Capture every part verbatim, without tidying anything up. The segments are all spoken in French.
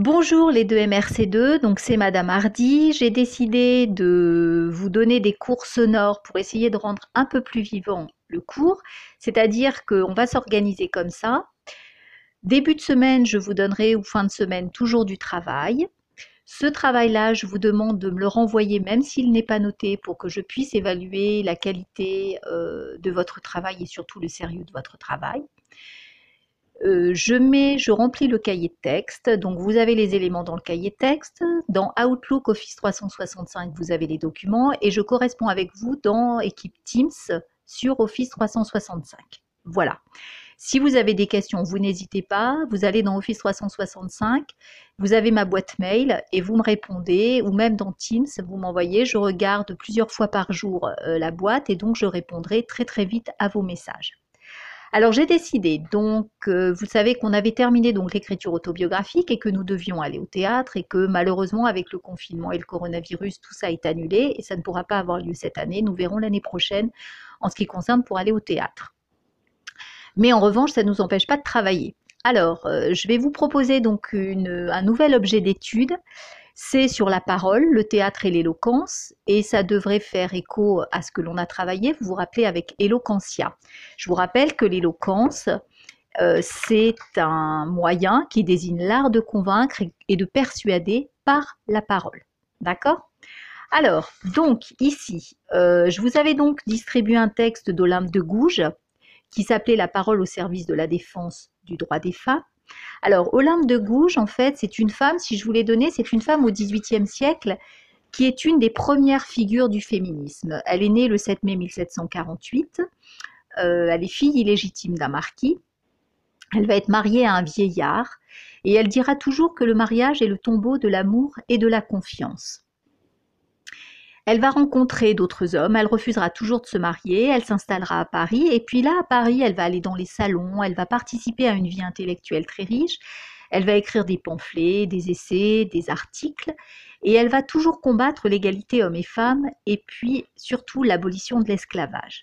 Bonjour les deux M R C deux, donc c'est Madame Hardy. J'ai décidé de vous donner des cours sonores pour essayer de rendre un peu plus vivant le cours, c'est-à-dire qu'on va s'organiser comme ça. Début de semaine, je vous donnerai, ou fin de semaine, toujours du travail. Ce travail-là, je vous demande de me le renvoyer, même s'il n'est pas noté, pour que je puisse évaluer la qualité euh, de votre travail et surtout le sérieux de votre travail. Euh, je mets, je remplis le cahier de texte, donc vous avez les éléments dans le cahier de texte. Dans Outlook Office trois cent soixante-cinq, vous avez les documents et je corresponds avec vous dans équipe Teams sur Office trois cent soixante-cinq. Voilà. Si vous avez des questions, vous n'hésitez pas, vous allez dans Office trois cent soixante-cinq, vous avez ma boîte mail et vous me répondez, ou même dans Teams, vous m'envoyez, je regarde plusieurs fois par jour euh, la boîte et donc je répondrai très très vite à vos messages. Alors j'ai décidé, donc euh, vous savez qu'on avait terminé donc l'écriture autobiographique et que nous devions aller au théâtre et que malheureusement avec le confinement et le coronavirus tout ça est annulé et ça ne pourra pas avoir lieu cette année, nous verrons l'année prochaine en ce qui concerne pour aller au théâtre. Mais en revanche ça ne nous empêche pas de travailler. Alors euh, je vais vous proposer donc une, un nouvel objet d'étude, c'est sur la parole, le théâtre et l'éloquence, et ça devrait faire écho à ce que l'on a travaillé, vous vous rappelez, avec Eloquentia. Je vous rappelle que l'éloquence, euh, c'est un moyen qui désigne l'art de convaincre et de persuader par la parole. D'accord ? Alors, donc ici, euh, je vous avais donc distribué un texte d'Olympe de Gouges qui s'appelait « La parole au service de la défense du droit des femmes ». Alors, Olympe de Gouges, en fait, c'est une femme, si je vous l'ai donnée, c'est une femme au dix-huitième siècle qui est une des premières figures du féminisme. Elle est née le sept mai mille sept cent quarante-huit, euh, elle est fille illégitime d'un marquis, elle va être mariée à un vieillard et elle dira toujours que le mariage est le tombeau de l'amour et de la confiance. Elle va rencontrer d'autres hommes, elle refusera toujours de se marier, elle s'installera à Paris et puis là à Paris elle va aller dans les salons, elle va participer à une vie intellectuelle très riche, elle va écrire des pamphlets, des essais, des articles et elle va toujours combattre l'égalité hommes et femmes et puis surtout l'abolition de l'esclavage.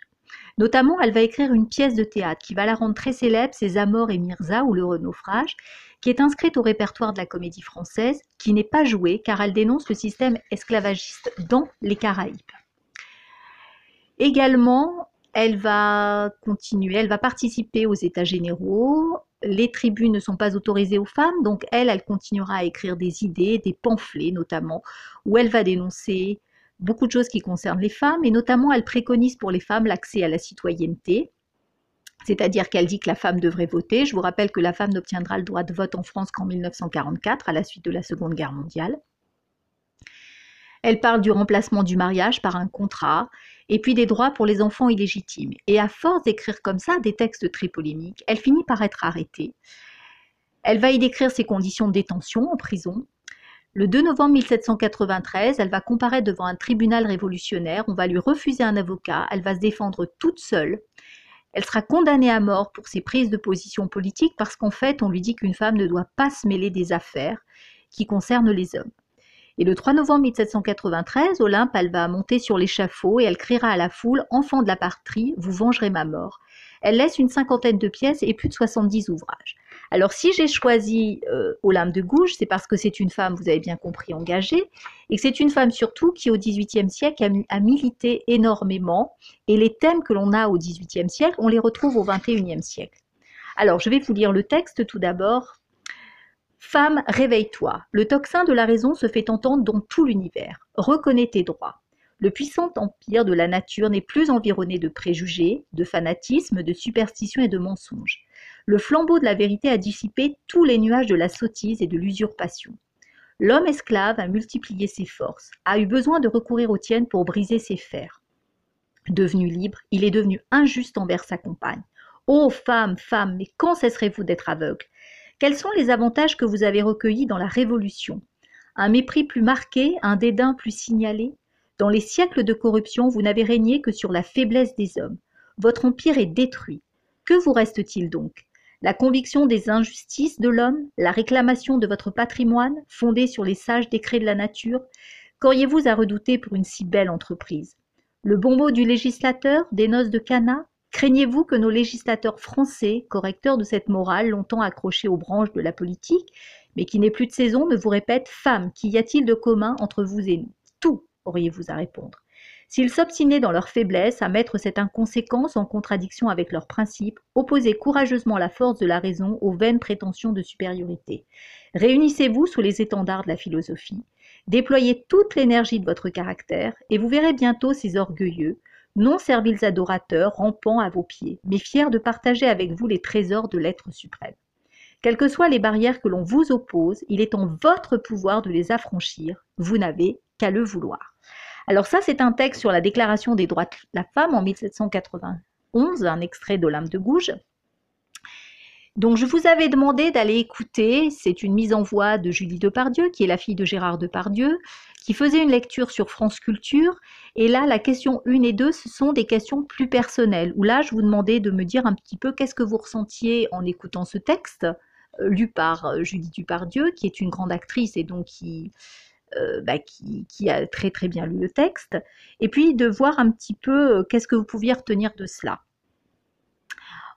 Notamment elle va écrire une pièce de théâtre qui va la rendre très célèbre, c'est Amor et Mirza ou le renaufrage, qui est inscrite au répertoire de la Comédie française, qui n'est pas jouée car elle dénonce le système esclavagiste dans les Caraïbes. Également, elle va continuer, elle va participer aux États généraux, les tribunes ne sont pas autorisées aux femmes, donc elle, elle continuera à écrire des idées, des pamphlets notamment, où elle va dénoncer beaucoup de choses qui concernent les femmes, et notamment elle préconise pour les femmes l'accès à la citoyenneté. C'est-à-dire qu'elle dit que la femme devrait voter. Je vous rappelle que la femme n'obtiendra le droit de vote en France qu'en mille neuf cent quarante-quatre, à la suite de la Seconde Guerre mondiale. Elle parle du remplacement du mariage par un contrat, et puis des droits pour les enfants illégitimes. Et à force d'écrire comme ça des textes très polémiques, elle finit par être arrêtée. Elle va y décrire ses conditions de détention en prison. Le deux novembre mille sept cent quatre-vingt-treize, elle va comparaître devant un tribunal révolutionnaire. On va lui refuser un avocat. Elle va se défendre toute seule. Elle sera condamnée à mort pour ses prises de position politique parce qu'en fait, on lui dit qu'une femme ne doit pas se mêler des affaires qui concernent les hommes. Et le trois novembre mille sept cent quatre-vingt-treize, Olympe, elle va monter sur l'échafaud et elle criera à la foule « Enfants de la patrie, vous vengerez ma mort ». Elle laisse une cinquantaine de pièces et plus de soixante-dix ouvrages. Alors si j'ai choisi euh, Olympe de Gouges, c'est parce que c'est une femme, vous avez bien compris, engagée, et que c'est une femme surtout qui au dix-huitième siècle a, a milité énormément, et les thèmes que l'on a au dix-huitième siècle, on les retrouve au vingt-et-unième siècle. Alors je vais vous lire le texte tout d'abord. « Femme, réveille-toi, le tocsin de la raison se fait entendre dans tout l'univers, reconnais tes droits. Le puissant empire de la nature n'est plus environné de préjugés, de fanatisme, de superstitions et de mensonges. Le flambeau de la vérité a dissipé tous les nuages de la sottise et de l'usurpation. L'homme esclave a multiplié ses forces, a eu besoin de recourir aux tiennes pour briser ses fers. Devenu libre, il est devenu injuste envers sa compagne. Ô femme, femme, mais quand cesserez-vous d'être aveugle? Quels sont les avantages que vous avez recueillis dans la Révolution? Un mépris plus marqué, un dédain plus signalé? Dans les siècles de corruption, vous n'avez régné que sur la faiblesse des hommes. Votre empire est détruit. Que vous reste-t-il donc? La conviction des injustices de l'homme, la réclamation de votre patrimoine, fondée sur les sages décrets de la nature? Qu'auriez-vous à redouter pour une si belle entreprise? Le bon mot du législateur, des noces de Cana? Craignez-vous que nos législateurs français, correcteurs de cette morale longtemps accrochée aux branches de la politique, mais qui n'est plus de saison, ne vous répètent « Femmes, qu'y a-t-il de commun entre vous et nous ?» Tout, auriez-vous à répondre. S'ils s'obstinaient dans leur faiblesse à mettre cette inconséquence en contradiction avec leurs principes, opposez courageusement la force de la raison aux vaines prétentions de supériorité. Réunissez-vous sous les étendards de la philosophie, déployez toute l'énergie de votre caractère et vous verrez bientôt ces orgueilleux, non serviles adorateurs rampant à vos pieds, mais fiers de partager avec vous les trésors de l'être suprême. Quelles que soient les barrières que l'on vous oppose, il est en votre pouvoir de les affranchir, vous n'avez qu'à le vouloir. Alors ça, c'est un texte sur la Déclaration des droits de la femme en mille sept cent quatre-vingt-onze, un extrait d'Olympe de Gouges. Donc je vous avais demandé d'aller écouter, c'est une mise en voix de Julie Depardieu, qui est la fille de Gérard Depardieu, qui faisait une lecture sur France Culture, et là la question une et deux, ce sont des questions plus personnelles, où là je vous demandais de me dire un petit peu qu'est-ce que vous ressentiez en écoutant ce texte, lu par Julie Depardieu, qui est une grande actrice et donc qui... Euh, bah, qui, qui a très très bien lu le texte, et puis de voir un petit peu euh, qu'est-ce que vous pouviez retenir de cela.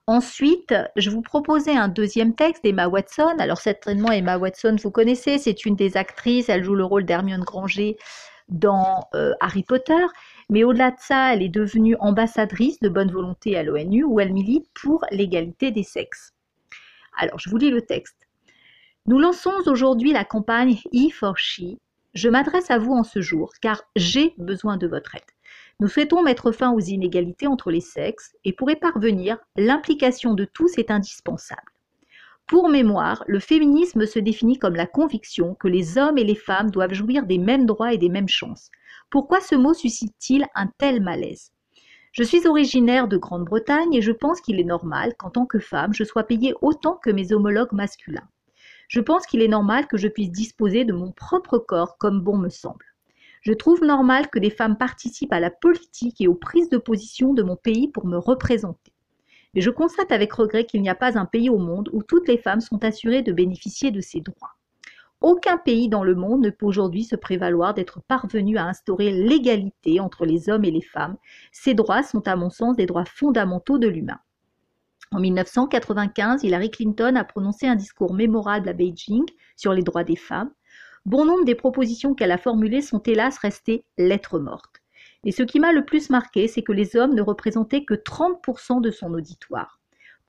Ensuite, je vous proposais un deuxième texte d'Emma Watson. Alors certainement Emma Watson, vous connaissez, c'est une des actrices, elle joue le rôle d'Hermione Granger dans euh, Harry Potter, mais au-delà de ça, elle est devenue ambassadrice de bonne volonté à l'ONU, où elle milite pour l'égalité des sexes. Alors je vous lis le texte. « Nous lançons aujourd'hui la campagne He for She. Je m'adresse à vous en ce jour, car j'ai besoin de votre aide. Nous souhaitons mettre fin aux inégalités entre les sexes, et pour y parvenir, l'implication de tous est indispensable. Pour mémoire, le féminisme se définit comme la conviction que les hommes et les femmes doivent jouir des mêmes droits et des mêmes chances. Pourquoi ce mot suscite-t-il un tel malaise ? Je suis originaire de Grande-Bretagne et je pense qu'il est normal qu'en tant que femme, je sois payée autant que mes homologues masculins. Je pense qu'il est normal que je puisse disposer de mon propre corps comme bon me semble. Je trouve normal que des femmes participent à la politique et aux prises de position de mon pays pour me représenter. Mais je constate avec regret qu'il n'y a pas un pays au monde où toutes les femmes sont assurées de bénéficier de ces droits. Aucun pays dans le monde ne peut aujourd'hui se prévaloir d'être parvenu à instaurer l'égalité entre les hommes et les femmes. Ces droits sont à mon sens des droits fondamentaux de l'humain. En mille neuf cent quatre-vingt-quinze, Hillary Clinton a prononcé un discours mémorable à Beijing sur les droits des femmes. Bon nombre des propositions qu'elle a formulées sont hélas restées lettres mortes. Et ce qui m'a le plus marqué, c'est que les hommes ne représentaient que trente pour cent de son auditoire.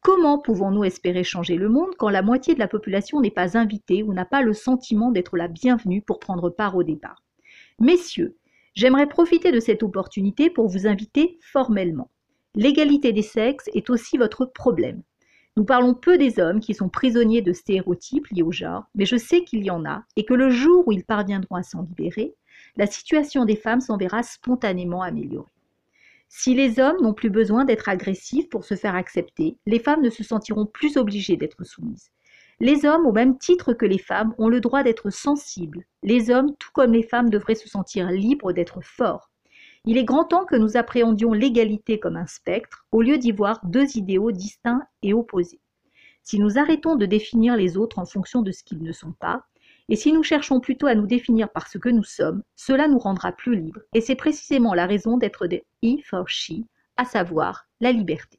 Comment pouvons-nous espérer changer le monde quand la moitié de la population n'est pas invitée ou n'a pas le sentiment d'être la bienvenue pour prendre part au débat? Messieurs, j'aimerais profiter de cette opportunité pour vous inviter formellement. L'égalité des sexes est aussi votre problème. Nous parlons peu des hommes qui sont prisonniers de stéréotypes liés au genre, mais je sais qu'il y en a et que le jour où ils parviendront à s'en libérer, la situation des femmes s'en verra spontanément améliorée. Si les hommes n'ont plus besoin d'être agressifs pour se faire accepter, les femmes ne se sentiront plus obligées d'être soumises. Les hommes, au même titre que les femmes, ont le droit d'être sensibles. Les hommes, tout comme les femmes, devraient se sentir libres d'être forts. Il est grand temps que nous appréhendions l'égalité comme un spectre, au lieu d'y voir deux idéaux distincts et opposés. Si nous arrêtons de définir les autres en fonction de ce qu'ils ne sont pas, et si nous cherchons plutôt à nous définir par ce que nous sommes, cela nous rendra plus libres, et c'est précisément la raison d'être de He for She, à savoir la liberté.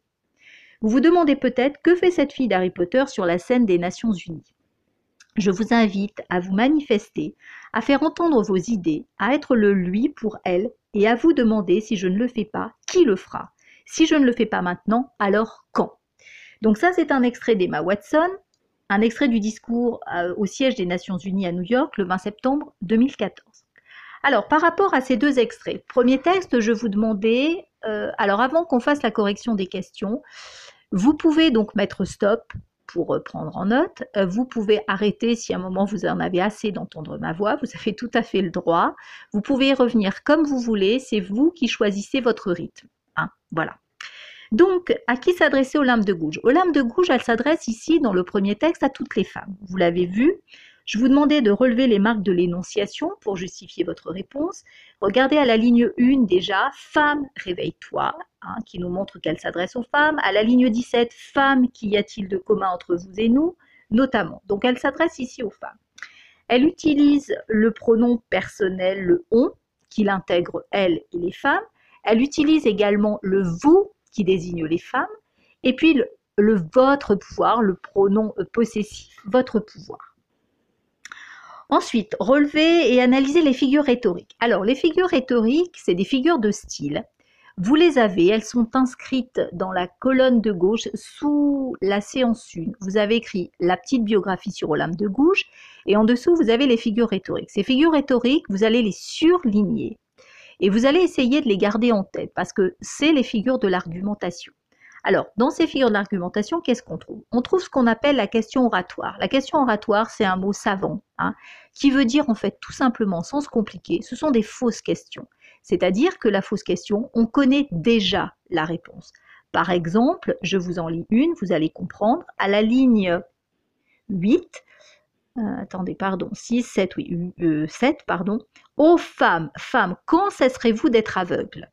Vous vous demandez peut-être que fait cette fille d'Harry Potter sur la scène des Nations Unies. Je vous invite à vous manifester, à faire entendre vos idées, à être le lui pour elle, et à vous demander, si je ne le fais pas, qui le fera? Si je ne le fais pas maintenant, alors quand? Donc ça, c'est un extrait d'Emma Watson, un extrait du discours au siège des Nations Unies à New York le vingt septembre deux mille quatorze. Alors, par rapport à ces deux extraits, premier texte, je vous demandais, euh, alors avant qu'on fasse la correction des questions, vous pouvez donc mettre stop pour prendre en note, vous pouvez arrêter si à un moment vous en avez assez d'entendre ma voix, vous avez tout à fait le droit, vous pouvez y revenir comme vous voulez, c'est vous qui choisissez votre rythme. Hein, voilà. Donc, à qui s'adressait Olympe de Gouges? Olympe de Gouges, elle s'adresse ici, dans le premier texte, à toutes les femmes. Vous l'avez vu, je vous demandais de relever les marques de l'énonciation pour justifier votre réponse. Regardez à la ligne un déjà, « Femme, réveille-toi », hein, qui nous montre qu'elle s'adresse aux femmes. À la ligne dix-sept, « Femme, qu'y a-t-il de commun entre vous et nous ?» notamment. Donc, elle s'adresse ici aux femmes. Elle utilise le pronom personnel, le « on », qui l'intègre elle et les femmes. Elle utilise également le « vous », qui désigne les femmes, et puis le, le votre pouvoir, le pronom possessif, votre pouvoir. Ensuite, relever et analyser les figures rhétoriques. Alors, les figures rhétoriques, c'est des figures de style. Vous les avez, elles sont inscrites dans la colonne de gauche sous la séance un. Vous avez écrit la petite biographie sur Olympe de Gouges et en dessous, vous avez les figures rhétoriques. Ces figures rhétoriques, vous allez les surligner et vous allez essayer de les garder en tête parce que c'est les figures de l'argumentation. Alors, dans ces figures de l'argumentation, qu'est-ce qu'on trouve? On trouve ce qu'on appelle la question oratoire. La question oratoire, c'est un mot savant, hein, qui veut dire en fait tout simplement, sans se compliquer, ce sont des fausses questions. C'est-à-dire que la fausse question, on connaît déjà la réponse. Par exemple, je vous en lis une, vous allez comprendre, à la ligne huit, euh, attendez, pardon, six, sept, oui, euh, sept, pardon. Ô femmes, femmes, quand cesserez-vous d'être aveugles ?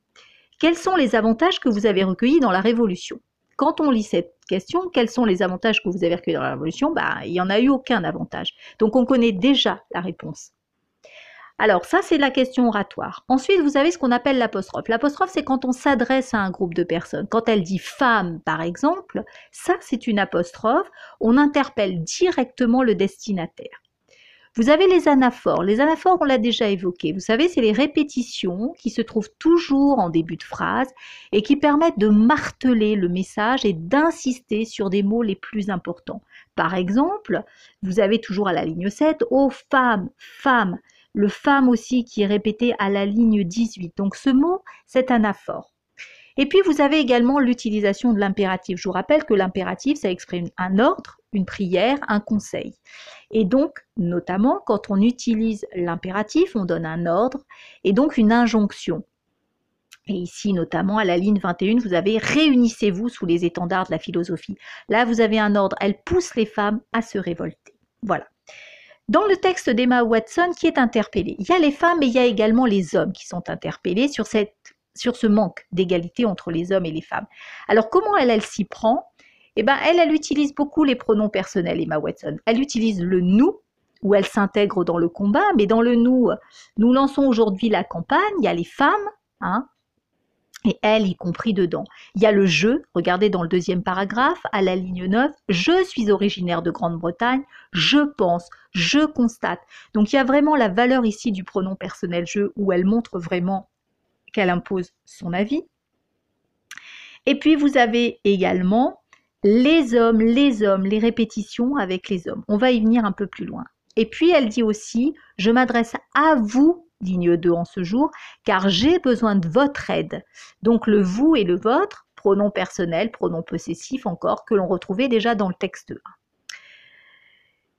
Quels sont les avantages que vous avez recueillis dans la Révolution? Quand on lit cette question, quels sont les avantages que vous avez recueillis dans la Révolution? Bah, il n'y en a eu aucun avantage. Donc, on connaît déjà la réponse. Alors, ça, c'est la question oratoire. Ensuite, vous avez ce qu'on appelle l'apostrophe. L'apostrophe, c'est quand on s'adresse à un groupe de personnes. Quand elle dit « femme », par exemple, ça, c'est une apostrophe. On interpelle directement le destinataire. Vous avez les anaphores. Les anaphores, on l'a déjà évoqué. Vous savez, c'est les répétitions qui se trouvent toujours en début de phrase et qui permettent de marteler le message et d'insister sur des mots les plus importants. Par exemple, vous avez toujours à la ligne sept, « Oh, femme, femme », le « femme » aussi qui est répété à la ligne dix-huit. Donc, ce mot, c'est anaphore. Et puis, vous avez également l'utilisation de l'impératif. Je vous rappelle que l'impératif, ça exprime un ordre, une prière, un conseil. Et donc, notamment, quand on utilise l'impératif, on donne un ordre et donc une injonction. Et ici, notamment, à la ligne vingt et un, vous avez « Réunissez-vous sous les étendards de la philosophie ». Là, vous avez un ordre. Elle pousse les femmes à se révolter. Voilà. Dans le texte d'Emma Watson qui est interpellée, il y a les femmes, mais il y a également les hommes qui sont interpellés sur cette... sur ce manque d'égalité entre les hommes et les femmes. Alors, comment elle, elle s'y prend? Eh bien, elle, elle utilise beaucoup les pronoms personnels, Emma Watson. Elle utilise le « nous », où elle s'intègre dans le combat, mais dans le « nous », nous lançons aujourd'hui la campagne, il y a les femmes, hein, et elle, y compris dedans. Il y a le « je », regardez dans le deuxième paragraphe, à la ligne neuf, « je suis originaire de Grande-Bretagne, je pense, je constate ». Donc, il y a vraiment la valeur ici du pronom personnel « je », où elle montre vraiment qu'elle impose son avis. Et puis, vous avez également les hommes, les hommes, les répétitions avec les hommes. On va y venir un peu plus loin. Et puis, elle dit aussi, je m'adresse à vous, ligne deux en ce jour, car j'ai besoin de votre aide. Donc, le vous et le votre, pronom personnel, pronom possessif encore, que l'on retrouvait déjà dans le texte un.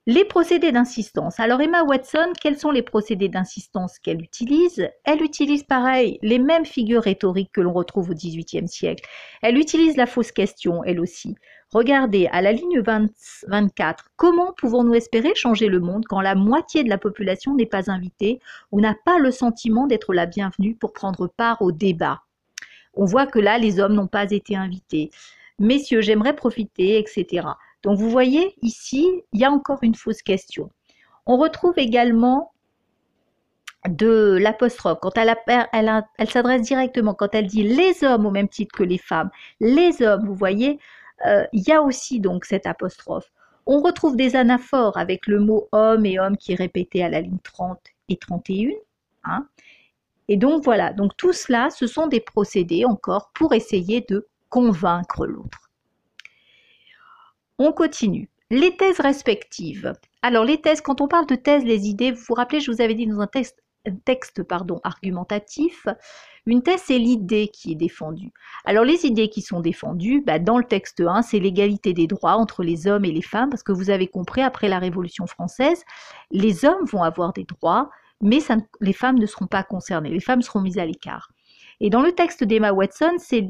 Les procédés d'insistance. Alors Emma Watson, quels sont les procédés d'insistance qu'elle utilise? Elle utilise pareil, les mêmes figures rhétoriques que l'on retrouve au dix-huitième siècle. Elle utilise la fausse question, elle aussi. Regardez, à la ligne vingt-quatre, comment pouvons-nous espérer changer le monde quand la moitié de la population n'est pas invitée ou n'a pas le sentiment d'être la bienvenue pour prendre part au débat? On voit que là, les hommes n'ont pas été invités. Messieurs, j'aimerais profiter, et cetera. Donc, vous voyez, ici, il y a encore une fausse question. On retrouve également de l'apostrophe. Quand elle, elle, elle s'adresse directement, quand elle dit « les hommes » au même titre que les femmes, « les hommes », vous voyez, euh, il y a aussi donc cette apostrophe. On retrouve des anaphores avec le mot « homme » et « homme » qui est répété à la ligne trente et trente et un. Hein. Et donc, voilà. Donc, tout cela, ce sont des procédés encore pour essayer de convaincre l'autre. On continue. Les thèses respectives. Alors, les thèses, quand on parle de thèses, les idées, vous vous rappelez, je vous avais dit dans un texte, un texte pardon, argumentatif, une thèse, c'est l'idée qui est défendue. Alors, les idées qui sont défendues, bah, dans le texte un, c'est l'égalité des droits entre les hommes et les femmes, parce que vous avez compris, après la Révolution française, les hommes vont avoir des droits, mais ça, les femmes ne seront pas concernées, les femmes seront mises à l'écart. Et dans le texte d'Emma Watson, c'est...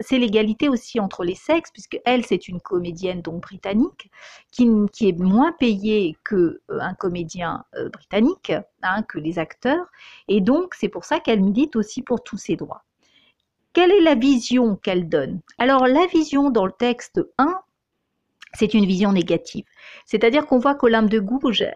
C'est l'égalité aussi entre les sexes, puisque elle, c'est une comédienne donc britannique qui, qui est moins payée qu'un comédien euh, britannique, hein, que les acteurs. Et donc, c'est pour ça qu'elle milite aussi pour tous ses droits. Quelle est la vision qu'elle donne? Alors, la vision dans le texte un, c'est une vision négative. C'est-à-dire qu'on voit qu'Olympe de Gouges,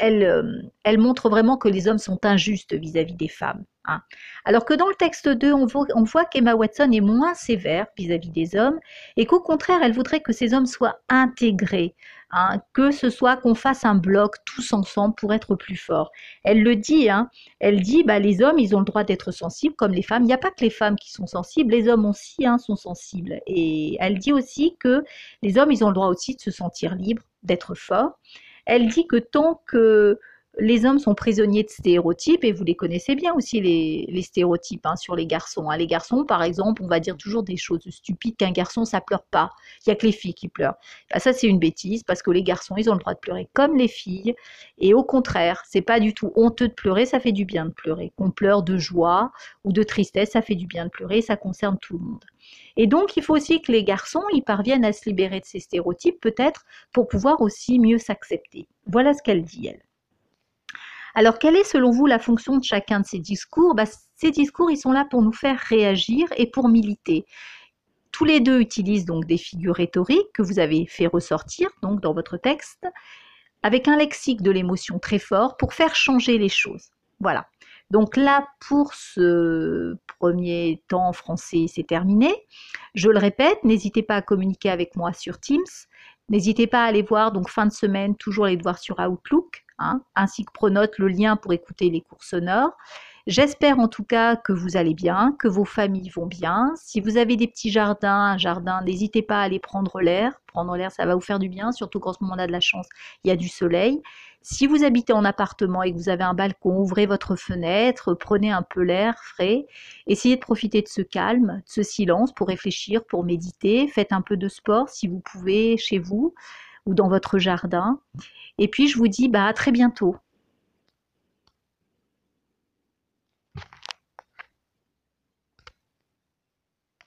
elle, elle montre vraiment que les hommes sont injustes vis-à-vis des femmes. Hein. Alors que dans le texte deux, on voit, on voit qu'Emma Watson est moins sévère vis-à-vis des hommes et qu'au contraire, elle voudrait que ces hommes soient intégrés, hein, que ce soit qu'on fasse un bloc tous ensemble pour être plus forts. Elle le dit, hein, elle dit bah, les hommes, ils ont le droit d'être sensibles comme les femmes. Il n'y a pas que les femmes qui sont sensibles, les hommes aussi hein, sont sensibles. Et elle dit aussi que les hommes, ils ont le droit aussi de se sentir libres, d'être forts. Elle dit que tant que les hommes sont prisonniers de stéréotypes, et vous les connaissez bien aussi, les, les stéréotypes hein, sur les garçons. Hein. Les garçons, par exemple, on va dire toujours des choses stupides, qu'un garçon, ça pleure pas. Il n'y a que les filles qui pleurent. Ben, ça, c'est une bêtise, parce que les garçons, ils ont le droit de pleurer comme les filles. Et au contraire, c'est pas du tout honteux de pleurer, ça fait du bien de pleurer. Qu'on pleure de joie ou de tristesse, ça fait du bien de pleurer, ça concerne tout le monde. Et donc, il faut aussi que les garçons, ils parviennent à se libérer de ces stéréotypes, peut-être, pour pouvoir aussi mieux s'accepter. Voilà ce qu'elle dit, elle. Alors, quelle est selon vous la fonction de chacun de ces discours? Bah, ces discours, ils sont là pour nous faire réagir et pour militer. Tous les deux utilisent donc des figures rhétoriques que vous avez fait ressortir donc, dans votre texte, avec un lexique de l'émotion très fort pour faire changer les choses. Voilà. Donc là, pour ce premier temps français, c'est terminé. Je le répète, n'hésitez pas à communiquer avec moi sur Teams. N'hésitez pas à aller voir, donc fin de semaine, toujours les devoirs sur Outlook. Hein, ainsi que Pronote, le lien pour écouter les cours sonores. J'espère en tout cas que vous allez bien, que vos familles vont bien. Si vous avez des petits jardins, un jardin, n'hésitez pas à aller prendre l'air. Prendre l'air, ça va vous faire du bien, surtout qu'en ce moment on a de la chance, il y a du soleil. Si vous habitez en appartement et que vous avez un balcon, ouvrez votre fenêtre, prenez un peu l'air frais. Essayez de profiter de ce calme, de ce silence pour réfléchir, pour méditer. Faites un peu de sport si vous pouvez chez vous ou dans votre jardin. Et puis, je vous dis bah, à très bientôt.